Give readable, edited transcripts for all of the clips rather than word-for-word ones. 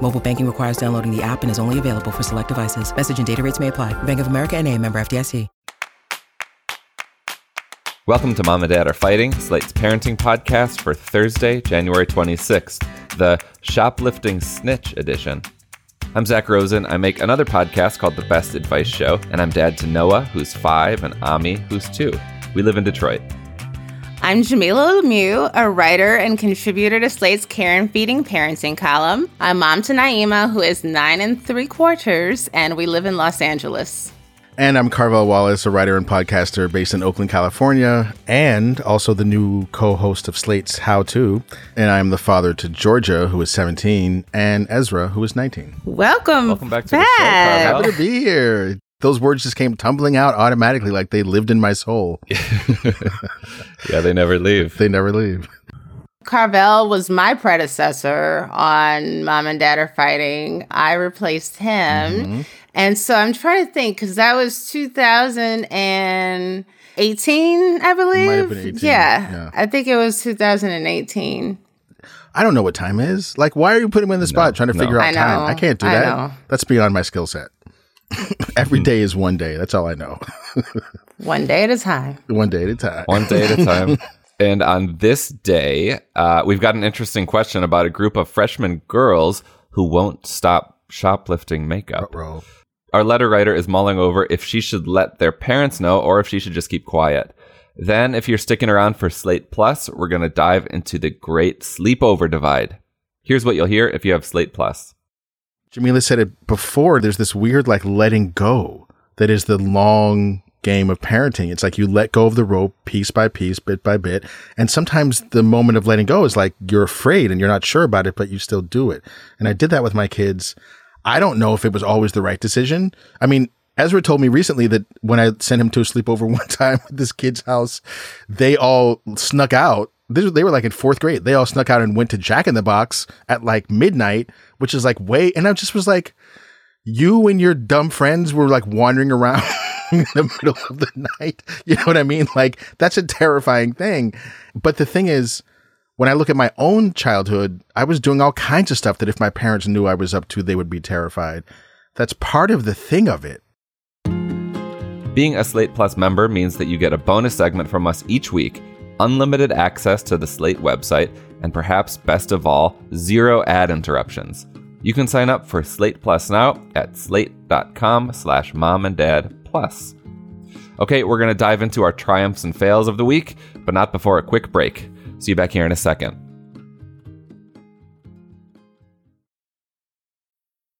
Mobile banking requires downloading the app and is only available for select devices. Message and data rates may apply. Bank of America NA, member FDIC. Welcome to Mom and Dad Are Fighting, Slate's parenting podcast for Thursday, January 26th, the Shoplifting Snitch edition. I'm Zach Rosen. I make another podcast called The Best Advice Show, and I'm dad to Noah, who's 5, and Ami, who's 2. We live in Detroit. I'm Jamila Lemieux, a writer and contributor to Slate's Care and Feeding parenting column. I'm mom to Naima, who is 9 3/4, and we live in Los Angeles. And I'm Carvel Wallace, a writer and podcaster based in Oakland, California, and also the new co-host of Slate's How To. And I'm the father to Georgia, who is 17, and Ezra, who is 19. Welcome back to the show, Carvel. Happy to be here. Those words just came tumbling out automatically like they lived in my soul. Yeah, they never leave. Carvel was my predecessor on Mom and Dad Are Fighting. I replaced him. Mm-hmm. And so I'm trying to think, because that was 2018, I believe. Might have been 18. Yeah, I think it was 2018. I don't know what time is. Like, why are you putting me in the spot trying to figure out time? I can't do that. That's beyond my skill set. Every day is one day. That's all I know. One day at a time. And on this day, we've got an interesting question about a group of freshman girls who won't stop shoplifting makeup. Ruh-roh. Our letter writer is mulling over if she should let their parents know or if she should just keep quiet. Then, if you're sticking around for Slate Plus, we're going to dive into the great sleepover divide. Here's what you'll hear if you have Slate Plus. Jamila said it before. There's this weird letting go that is the long game of parenting. It's like you let go of the rope piece by piece, bit by bit. And sometimes the moment of letting go is like you're afraid and you're not sure about it, but you still do it. And I did that with my kids. I don't know if it was always the right decision. I mean, Ezra told me recently that when I sent him to a sleepover one time at this kid's house, they all snuck out. They were in 4th grade. They all snuck out and went to Jack in the Box at midnight, which is way. And I just was like, you and your dumb friends were wandering around in the middle of the night. You know what I mean? That's a terrifying thing. But the thing is, when I look at my own childhood, I was doing all kinds of stuff that if my parents knew I was up to, they would be terrified. That's part of the thing of it. Being a Slate Plus member means that you get a bonus segment from us each week, unlimited access to the Slate website, and perhaps best of all, 0 ad interruptions. You can sign up for Slate Plus now at slate.com/momanddadplus. Okay, we're going to dive into our triumphs and fails of the week, but not before a quick break. See you back here in a second.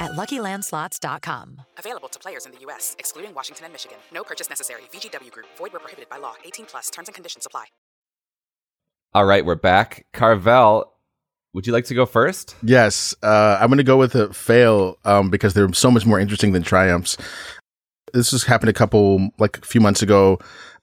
at LuckyLandSlots.com. Available to players in the U.S., excluding Washington and Michigan. No purchase necessary. VGW Group. Void where prohibited by law. 18+. Terms and conditions apply. All right, we're back. Carvel, would you like to go first? Yes. I'm going to go with a fail because they're so much more interesting than triumphs. This has happened a few months ago.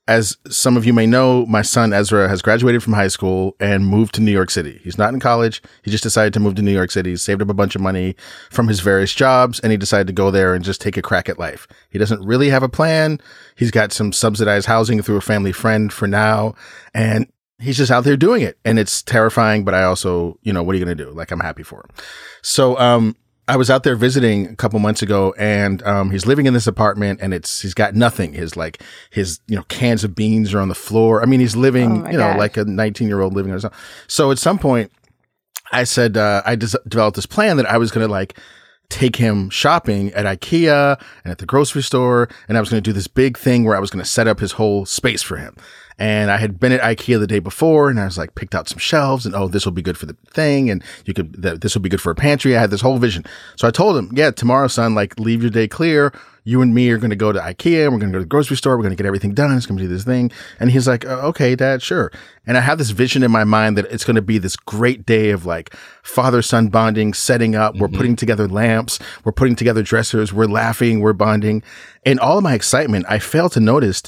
As some of you may know, my son Ezra has graduated from high school and moved to New York City. He's not in college. He just decided to move to New York City, saved up a bunch of money from his various jobs, and he decided to go there and just take a crack at life. He doesn't really have a plan. He's got some subsidized housing through a family friend for now. And he's just out there doing it. And it's terrifying, but I also, you know, what are you going to do? Like, I'm happy for him. So, I was out there visiting a couple months ago, and he's living in this apartment, and he's got nothing. His you know, cans of beans are on the floor. I mean, he's living, like a 19-year-old living on his own. So at some point I said, I developed this plan that I was going to like take him shopping at IKEA and at the grocery store. And I was going to do this big thing where I was going to set up his whole space for him. And I had been at IKEA the day before, and I was like, picked out some shelves, and this will be good for the thing, and this will be good for a pantry. I had this whole vision. So I told him, yeah, tomorrow, son, like, leave your day clear. You and me are going to go to IKEA, and we're going to go to the grocery store. We're going to get everything done. It's going to be this thing. And he's like, oh, okay, Dad, sure. And I have this vision in my mind that it's going to be this great day of like father-son bonding, setting up. Mm-hmm. We're putting together lamps. We're putting together dressers. We're laughing. We're bonding. In all of my excitement, I failed to notice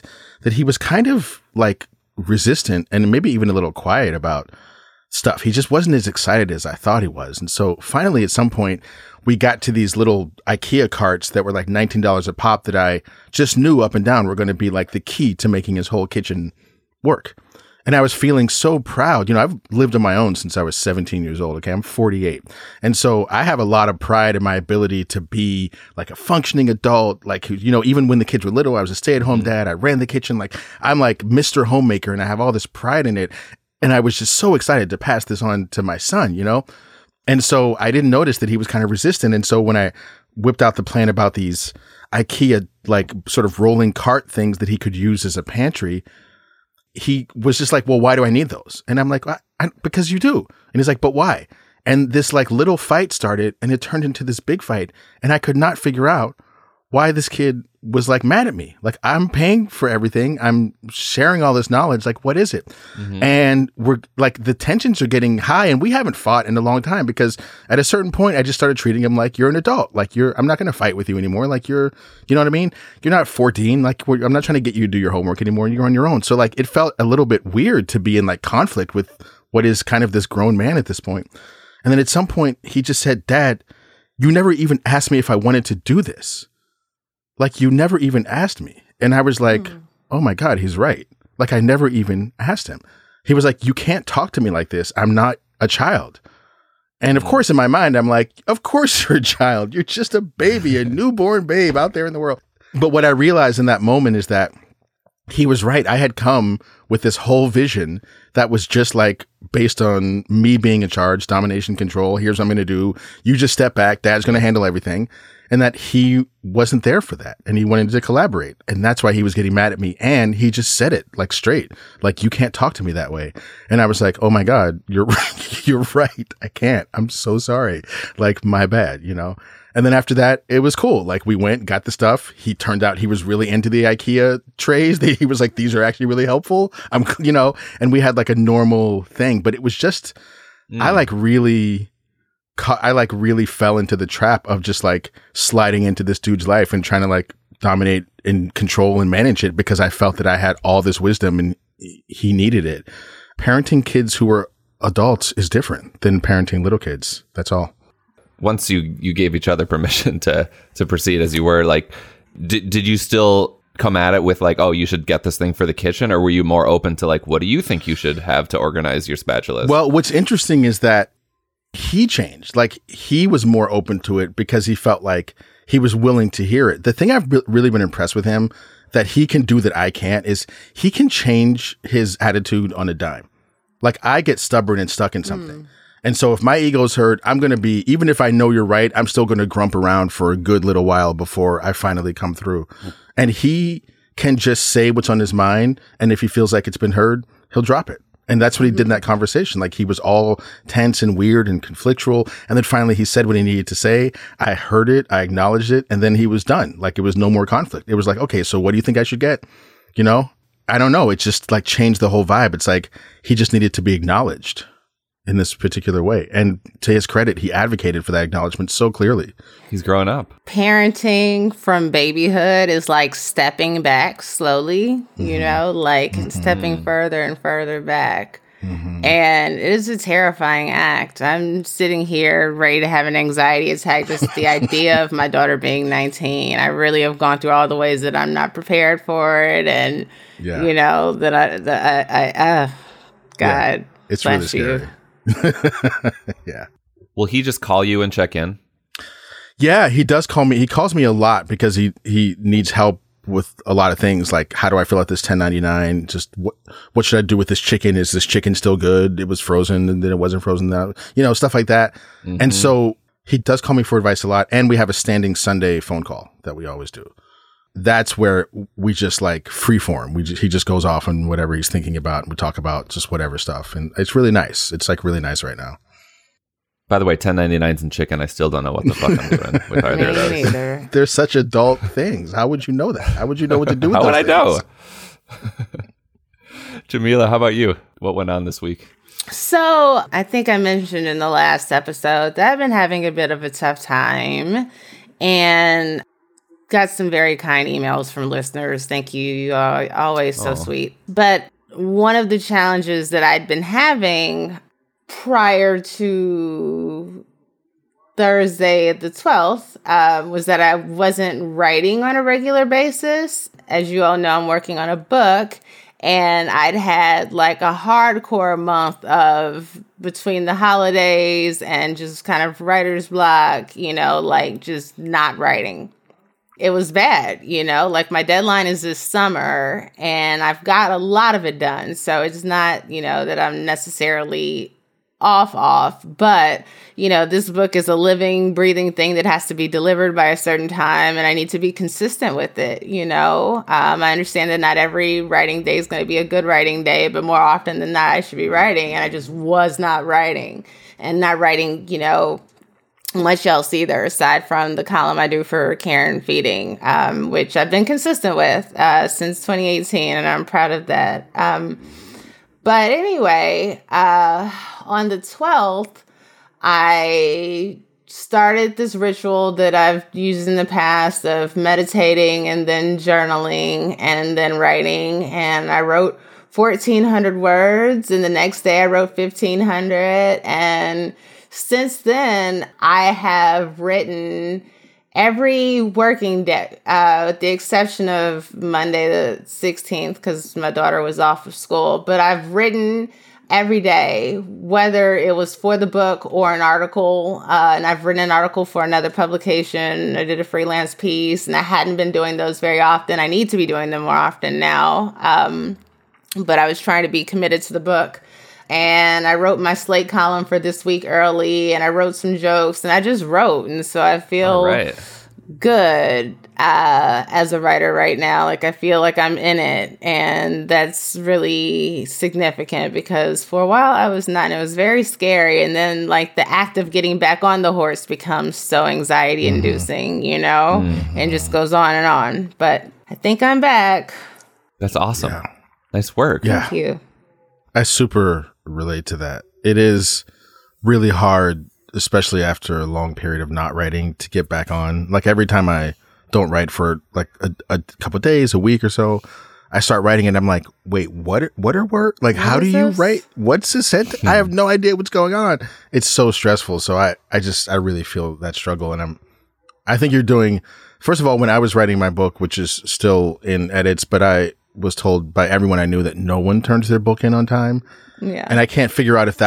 that he was kind of like resistant and maybe even a little quiet about stuff. He just wasn't as excited as I thought he was. And so finally, at some point, we got to these little IKEA carts that were like $19 a pop that I just knew up and down were going to be like the key to making his whole kitchen work. And I was feeling so proud. You know, I've lived on my own since I was 17 years old. Okay, I'm 48. And so I have a lot of pride in my ability to be like a functioning adult. Like, you know, even when the kids were little, I was a stay-at-home dad. I ran the kitchen. Like, I'm like Mr. Homemaker, and I have all this pride in it. And I was just so excited to pass this on to my son, you know? And so I didn't notice that he was kind of resistant. And so when I whipped out the plan about these IKEA, like sort of rolling cart things that he could use as a pantry, he was just like, well, why do I need those? And I'm like, because you do. And he's like, but why? And this like little fight started, and it turned into this big fight. And I could not figure out why this kid was like mad at me. Like, I'm paying for everything. I'm sharing all this knowledge. Like, what is it? Mm-hmm. And we're like, the tensions are getting high, and we haven't fought in a long time, because at a certain point I just started treating him like, you're an adult. Like, I'm not going to fight with you anymore. Like, you know what I mean? You're not 14. Like, I'm not trying to get you to do your homework anymore. You're on your own. So like, it felt a little bit weird to be in like conflict with what is kind of this grown man at this point. And then at some point he just said, Dad, you never even asked me if I wanted to do this. Like, you never even asked me. And I was like, oh my God, he's right. Like, I never even asked him. He was like, you can't talk to me like this. I'm not a child. And of course, in my mind, I'm like, of course you're a child. You're just a baby, a newborn babe out there in the world. But what I realized in that moment is that he was right. I had come with this whole vision that was just like based on me being in charge, domination, control. Here's what I'm going to do. You just step back. Dad's going to handle everything. And that he wasn't there for that. And he wanted to collaborate. And that's why he was getting mad at me. And he just said it like straight, like, you can't talk to me that way. And I was like, oh my God, you're right. You're right. I can't. I'm so sorry. Like, my bad, you know? And then after that, it was cool. Like, we went, got the stuff. He turned out he was really into the IKEA trays. He was like, these are actually really helpful. You know, and we had like a normal thing, but it was just, I really fell into the trap of just like sliding into this dude's life and trying to like dominate and control and manage it, because I felt that I had all this wisdom and he needed it. Parenting kids who are adults is different than parenting little kids. That's all. Once you gave each other permission to proceed as you were, like, did you still come at it with like, oh, you should get this thing for the kitchen? Or were you more open to like, what do you think you should have to organize your spatulas? Well, what's interesting is that he changed. Like, he was more open to it because he felt like he was willing to hear it. The thing I've really been impressed with him that he can do that I can't is he can change his attitude on a dime. Like, I get stubborn and stuck in something. And so if my ego's hurt, I'm going to be, even if I know you're right, I'm still going to grump around for a good little while before I finally come through. And he can just say what's on his mind. And if he feels like it's been heard, he'll drop it. And that's what he did in that conversation. Like, he was all tense and weird and conflictual. And then finally he said what he needed to say. I heard it. I acknowledged it. And then he was done. Like, it was no more conflict. It was like, okay, so what do you think I should get? You know, I don't know. It just like changed the whole vibe. It's like, he just needed to be acknowledged in this particular way. And to his credit, he advocated for that acknowledgement so clearly. He's growing up. Parenting from babyhood is like stepping back slowly, you know, like stepping further and further back. And it is a terrifying act. I'm sitting here ready to have an anxiety attack. Just the idea of my daughter being 19. I really have gone through all the ways that I'm not prepared for it. And, you know, that I God. Yeah, it's really scary. Yeah. Will he just call you and check in? Yeah, he does call me. He calls me a lot because he needs help with a lot of things. Like, how do I fill out this 1099? Just what should I do with this chicken? Is this chicken still good? It was frozen and then it wasn't frozen. Now, you know, stuff like that. Mm-hmm. And so he does call me for advice a lot. And we have a standing Sunday phone call that we always do. That's where we just like freeform. He just goes off on whatever he's thinking about. And we talk about just whatever stuff. And it's really nice. It's like really nice right now. By the way, 1099s and chicken, I still don't know what the fuck I'm doing with either of those. Either. They're such adult things. How would you know that? How would you know what to do with how those would I know? Jamila, how about you? What went on this week? So I think I mentioned in the last episode that I've been having a bit of a tough time and got some very kind emails from listeners. Thank you. You are always so sweet. But one of the challenges that I'd been having prior to Thursday the 12th was that I wasn't writing on a regular basis. As you all know, I'm working on a book, and I'd had like a hardcore month of between the holidays and just kind of writer's block, you know, like just not writing. It was bad, you know, like my deadline is this summer and I've got a lot of it done. So it's not, you know, that I'm necessarily off, but you know, this book is a living, breathing thing that has to be delivered by a certain time, and I need to be consistent with it. You know, I understand that not every writing day is going to be a good writing day, but more often than not, I should be writing, and I just was not writing, and not writing, you know, much else either, aside from the column I do for Care and Feeding, which I've been consistent with since 2018, and I'm proud of that. But anyway, on the 12th, I started this ritual that I've used in the past of meditating and then journaling and then writing. And I wrote 1,400 words, and the next day I wrote 1,500. And since then, I have written every working day, with the exception of Monday the 16th, because my daughter was off of school. But I've written every day, whether it was for the book or an article. And I've written an article for another publication. I did a freelance piece, and I hadn't been doing those very often. I need to be doing them more often now. But I was trying to be committed to the book. And I wrote my Slate column for this week early, and I wrote some jokes, and I just wrote. And so I feel good as a writer right now. Like, I feel like I'm in it. And that's really significant because for a while I was not, and it was very scary. And then, like, the act of getting back on the horse becomes so anxiety inducing, you know, and just goes on. But I think I'm back. That's awesome. Yeah. Nice work. Yeah. Thank you. I super relate to that. It is really hard, especially after a long period of not writing, to get back on. Like, every time I don't write for like a couple of days, a week or so, I start writing and I'm like, wait, what are words? Like, how do you write? What's this sentence? I have no idea what's going on. It's so stressful. So I really feel that struggle. And I think you're doing, first of all, when I was writing my book, which is still in edits, but I was told by everyone I knew that no one turns their book in on time. Yeah. And I can't figure out if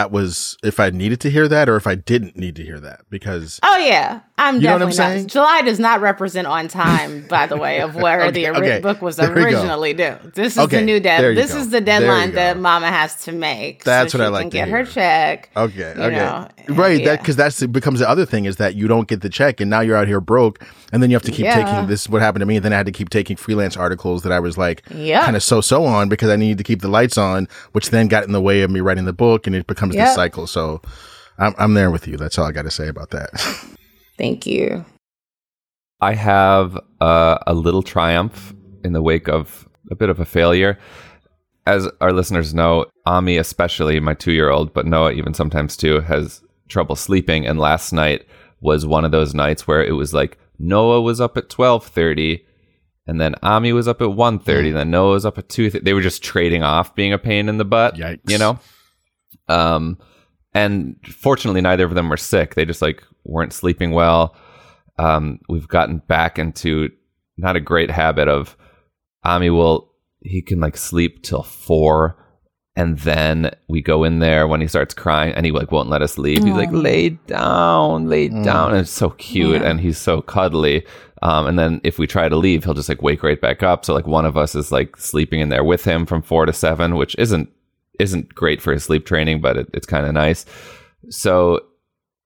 I needed to hear that or if I didn't need to hear that, because I'm definitely not. July does not represent on time, by the way, of where the book was originally due. This is the new deadline. This is the deadline that Mama has to make. That's so what I like. Can to get hear. Her check. Okay, because that becomes the other thing, is that you don't get the check, and now you're out here broke, and then you have to keep taking. This is what happened to me. And then I had to keep taking freelance articles that I was like kind of so on, because I needed to keep the lights on, which then got in the way of me writing the book, and it becomes this cycle. So I'm there with you. That's all I got to say about that. Thank you. I have a little triumph in the wake of a bit of a failure. As our listeners know, Ami, especially my 2-year-old, but Noah even sometimes too, has trouble sleeping. And last night was one of those nights where it was like Noah was up at 12:30, and then Ami was up at 1:30, then Noah was up at 2:30. They were just trading off being a pain in the butt. Yikes. You know? And fortunately, neither of them were sick. They just like weren't sleeping well. We've gotten back into not a great habit of Ami can like sleep till 4 And then we go in there when he starts crying and he like won't let us leave. Aww. He's like, lay down. And it's so cute. Yeah. And he's so cuddly. And then if we try to leave, he'll just like wake right back up. So like one of us is like sleeping in there with him from 4 to 7, which isn't great for his sleep training, but it's kind of nice. So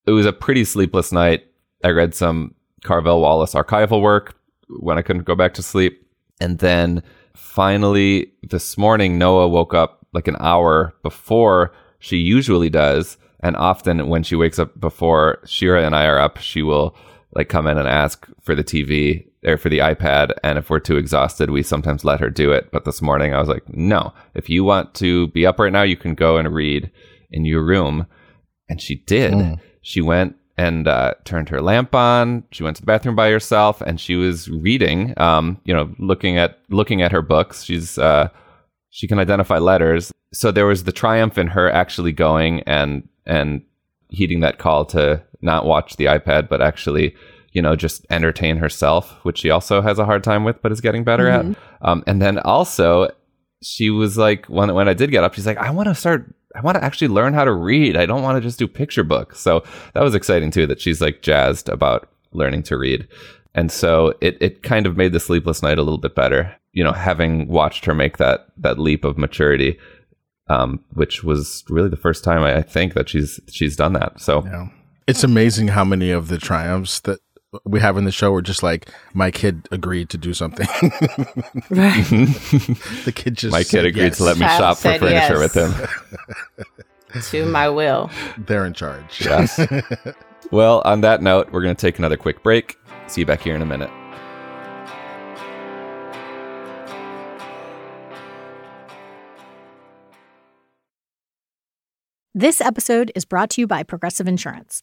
it was a pretty sleepless night. I read some Carvel Wallace archival work when I couldn't go back to sleep. And then finally this morning, Noah woke up like an hour before she usually does. And often when she wakes up before Shira and I are up, she will like come in and ask for the TV or for the iPad. And if we're too exhausted, we sometimes let her do it. But this morning I was like, no, if you want to be up right now, you can go and read in your room. And she did. Mm. She went and turned her lamp on. She went to the bathroom by herself and she was reading, looking at her books. She can identify letters. So there was the triumph in her actually going and heeding that call to not watch the iPad, but actually, just entertain herself, which she also has a hard time with, but is getting better mm-hmm. at. And then also, she was like, when I did get up, she's like, I want to actually learn how to read. I don't want to just do picture books. So that was exciting, too, that she's like jazzed about learning to read. And so it kind of made the sleepless night a little bit better. Having watched her make that leap of maturity, which was really the first time I think that she's done that. So yeah. It's amazing how many of the triumphs that we have in the show are just like, my kid agreed to do something. Right. The kid just my kid agreed yes. to let me Child shop for furniture yes. with him. To my will. They're in charge. Yes. Well, on that note, we're going to take another quick break. See you back here in a minute. This episode is brought to you by Progressive Insurance.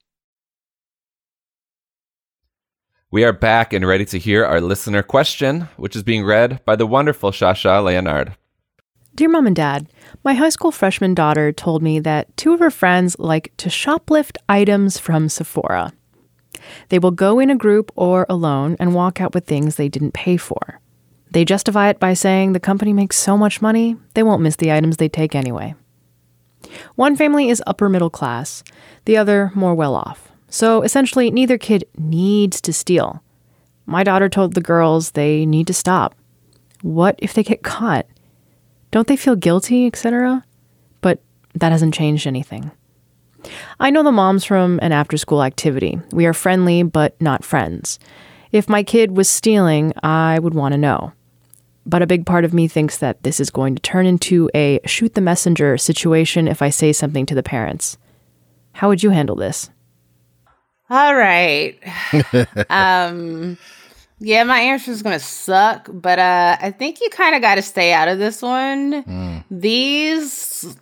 We are back and ready to hear our listener question, which is being read by the wonderful Shasha Leonard. Dear Mom and Dad, my high school freshman daughter told me that two of her friends like to shoplift items from Sephora. They will go in a group or alone and walk out with things they didn't pay for. They justify it by saying the company makes so much money, they won't miss the items they take anyway. One family is upper middle class, the other more well off. So essentially, neither kid needs to steal. My daughter told the girls they need to stop. What if they get caught? Don't they feel guilty, etc.? But that hasn't changed anything. I know the moms from an after-school activity. We are friendly, but not friends. If my kid was stealing, I would want to know. But a big part of me thinks that this is going to turn into a shoot the messenger situation if I say something to the parents. How would you handle this? All right. Yeah, my answer is going to suck, but I think you kind of got to stay out of this one. Mm. These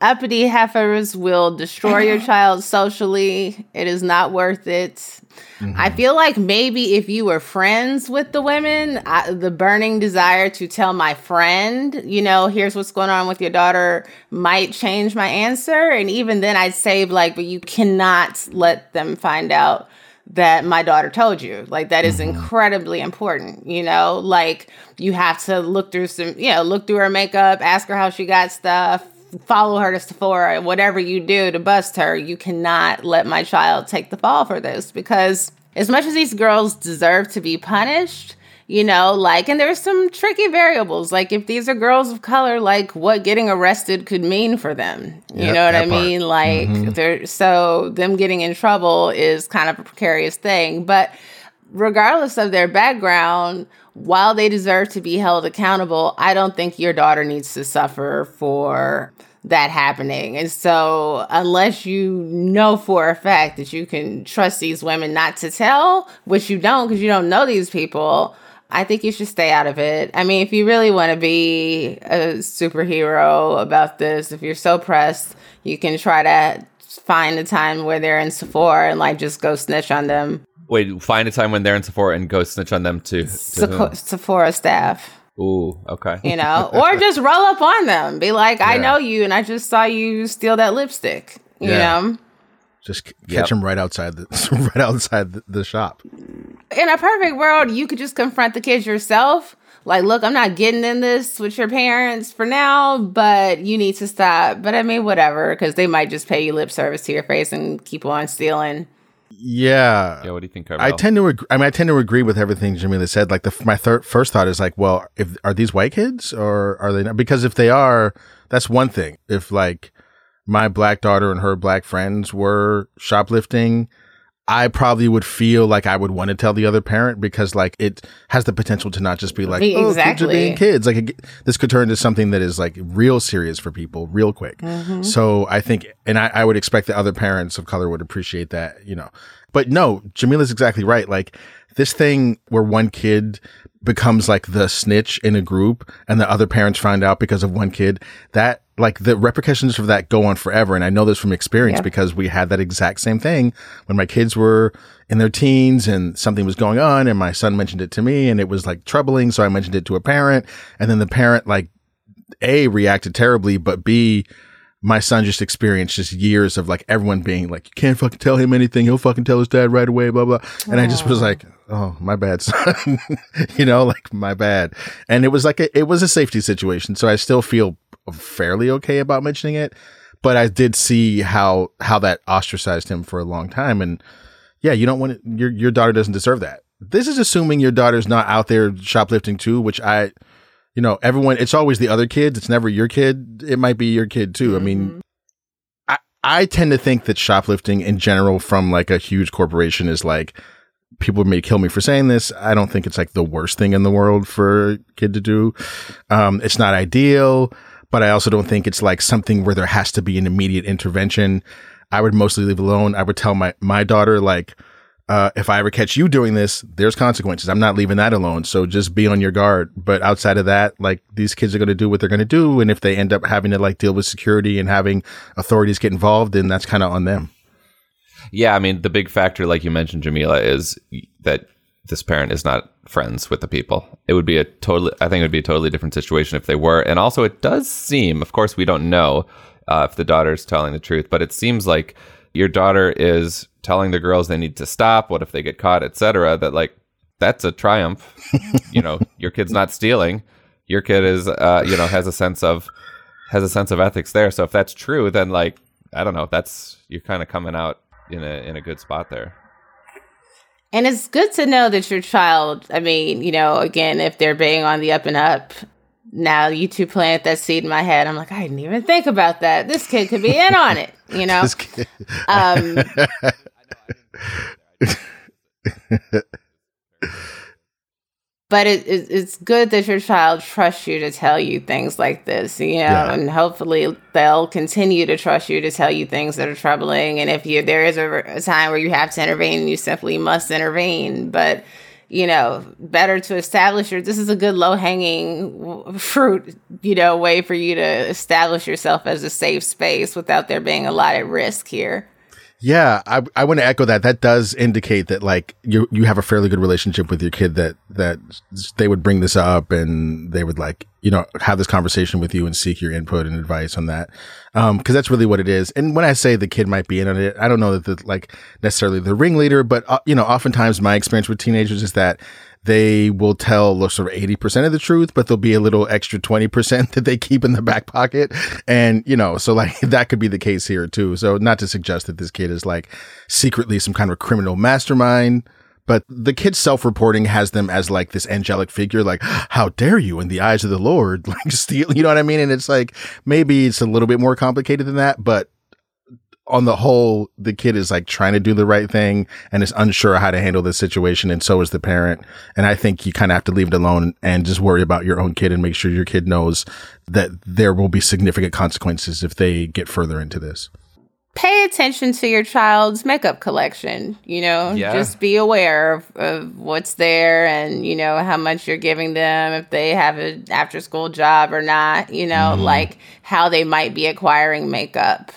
uppity heifers will destroy your child socially. It is not worth it. Mm-hmm. I feel like maybe if you were friends with the women, the burning desire to tell my friend, here's what's going on with your daughter might change my answer. And even then I'd say but you cannot let them find out that my daughter told you. That is incredibly important, you have to look through her makeup, ask her how she got stuff. Follow her to Sephora, whatever you do to bust her. You cannot let my child take the fall for this because as much as these girls deserve to be punished, you know, like, and there's some tricky variables. Like, if these are girls of color, like, what getting arrested could mean for them. You know what I mean? Like, they're, so them getting in trouble is kind of a precarious thing. But regardless of their background, while they deserve to be held accountable, I don't think your daughter needs to suffer for that happening. And so unless you know for a fact that you can trust these women not to tell, which you don't because you don't know these people, I think you should stay out of it. I mean, if you really want to be a superhero about this, if you're so pressed, you can try to find a time where they're in Sephora and like just go snitch on them. Wait, find a time when they're in Sephora and go snitch on them to Sephora staff. Ooh, okay. You know, or just roll up on them. Be like, I know you, and I just saw you steal that lipstick. You know, just catch them right outside the shop. In a perfect world, you could just confront the kids yourself. Like, look, I'm not getting in this with your parents for now, but you need to stop. But I mean, whatever, because they might just pay you lip service to your face and keep on stealing. Yeah. Yeah. What do you think, Carvel? I tend to agree with everything Jamila said. Like my first thought is like, well, are these white kids or are they not? Because if they are, that's one thing. If like my black daughter and her black friends were shoplifting, I probably would feel like I would want to tell the other parent because like it has the potential to not just be like, exactly, kids are being kids. Like this could turn into something that is like real serious for people real quick. Mm-hmm. So I think, and I would expect the other parents of color would appreciate that, you know. But no, Jamila's exactly right. Like this thing where one kid becomes like the snitch in a group and the other parents find out because of one kid, that like the repercussions of that go on forever. And I know this from experience because we had that exact same thing when my kids were in their teens and something was going on and my son mentioned it to me and it was like troubling. So I mentioned it to a parent and then the parent like A, reacted terribly, but B, my son just experienced just years of like everyone being like, you can't fucking tell him anything. He'll fucking tell his dad right away, blah, blah. And I just was like, oh, my bad, son, you know, like my bad. And it was like, it was a safety situation. So I still feel fairly okay about mentioning it. But I did see how that ostracized him for a long time. And yeah, you don't want it. Your daughter doesn't deserve that. This is assuming your daughter's not out there shoplifting too, which I, you know, everyone, it's always the other kids. It's never your kid. It might be your kid too. I mean, I tend to think that shoplifting in general from like a huge corporation is like, people may kill me for saying this. I don't think it's like the worst thing in the world for a kid to do. It's not ideal, but I also don't think it's like something where there has to be an immediate intervention. I would mostly leave alone. I would tell my daughter like, if I ever catch you doing this, there's consequences. I'm not leaving that alone. So just be on your guard. But outside of that, like these kids are going to do what they're going to do. And if they end up having to like deal with security and having authorities get involved, then that's kind of on them. Yeah. I mean, the big factor, like you mentioned, Jamila, is that this parent is not friends with the people. It would be a totally different situation if they were. And also it does seem, of course, we don't know if the daughter's telling the truth, but it seems like your daughter is telling the girls they need to stop, what if they get caught, etc. That like that's a triumph. You know, your kid's not stealing. Your kid is you know, has a sense of ethics there. So if that's true, then like I don't know, that's, you're kind of coming out in a good spot there. And it's good to know that your child, I mean, you know, again, if they're being on the up and up. Now you two plant that seed in my head. I'm like, I didn't even think about that. This kid could be in on it, you know? But it's good that your child trusts you to tell you things like this, you know? Yeah. And hopefully they'll continue to trust you to tell you things that are troubling. And if there is a time where you have to intervene, you simply must intervene. But you know, better to establish this is a good low-hanging fruit, you know, way for you to establish yourself as a safe space without there being a lot at risk here. Yeah, I want to echo that. That does indicate that, like, you have a fairly good relationship with your kid that they would bring this up and they would, like, you know, have this conversation with you and seek your input and advice on that. Because that's really what it is. And when I say the kid might be in on it, I don't know that, like, necessarily the ringleader, but, you know, oftentimes my experience with teenagers is that they will tell sort of 80% of the truth, but there'll be a little extra 20% that they keep in the back pocket. And, you know, so like that could be the case here too. So not to suggest that this kid is like secretly some kind of criminal mastermind, But the kids' self-reporting has them as like this angelic figure, like, how dare you in the eyes of the Lord, like steal, you know what I mean? And it's like, maybe it's a little bit more complicated than that, but on the whole, the kid is like trying to do the right thing and is unsure how to handle this situation. And so is the parent. And I think you kind of have to leave it alone and just worry about your own kid and make sure your kid knows that there will be significant consequences if they get further into this. Pay attention to your child's makeup collection, you know, just be aware of what's there and, you know, how much you're giving them, if they have an after school job or not, you know, like how they might be acquiring makeup.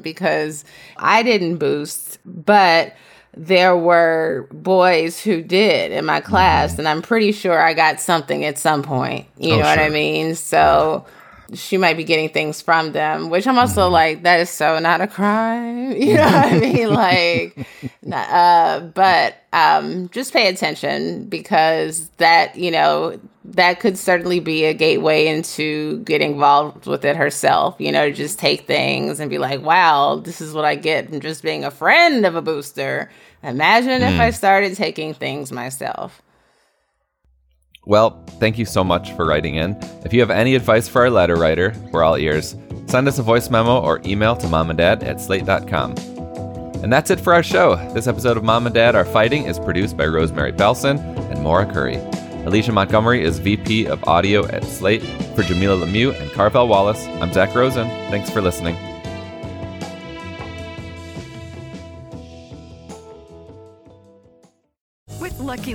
Because I didn't boost, but there were boys who did in my class and I'm pretty sure I got something at some point, you know what I mean? So... she might be getting things from them, which I'm also like, that is so not a crime. You know what I mean? Like, but just pay attention because that, you know, that could certainly be a gateway into getting involved with it herself, you know, just take things and be like, wow, this is what I get from just being a friend of a booster. Imagine if I started taking things myself. Well, thank you so much for writing in. If you have any advice for our letter writer, we're all ears. Send us a voice memo or email to momanddad@slate.com. And that's it for our show. This episode of Mom and Dad Are Fighting is produced by Rosemary Belson and Maura Curry. Alicia Montgomery is VP of Audio at Slate. For Jamila Lemieux and Carvel Wallace, I'm Zach Rosen. Thanks for listening. Lucky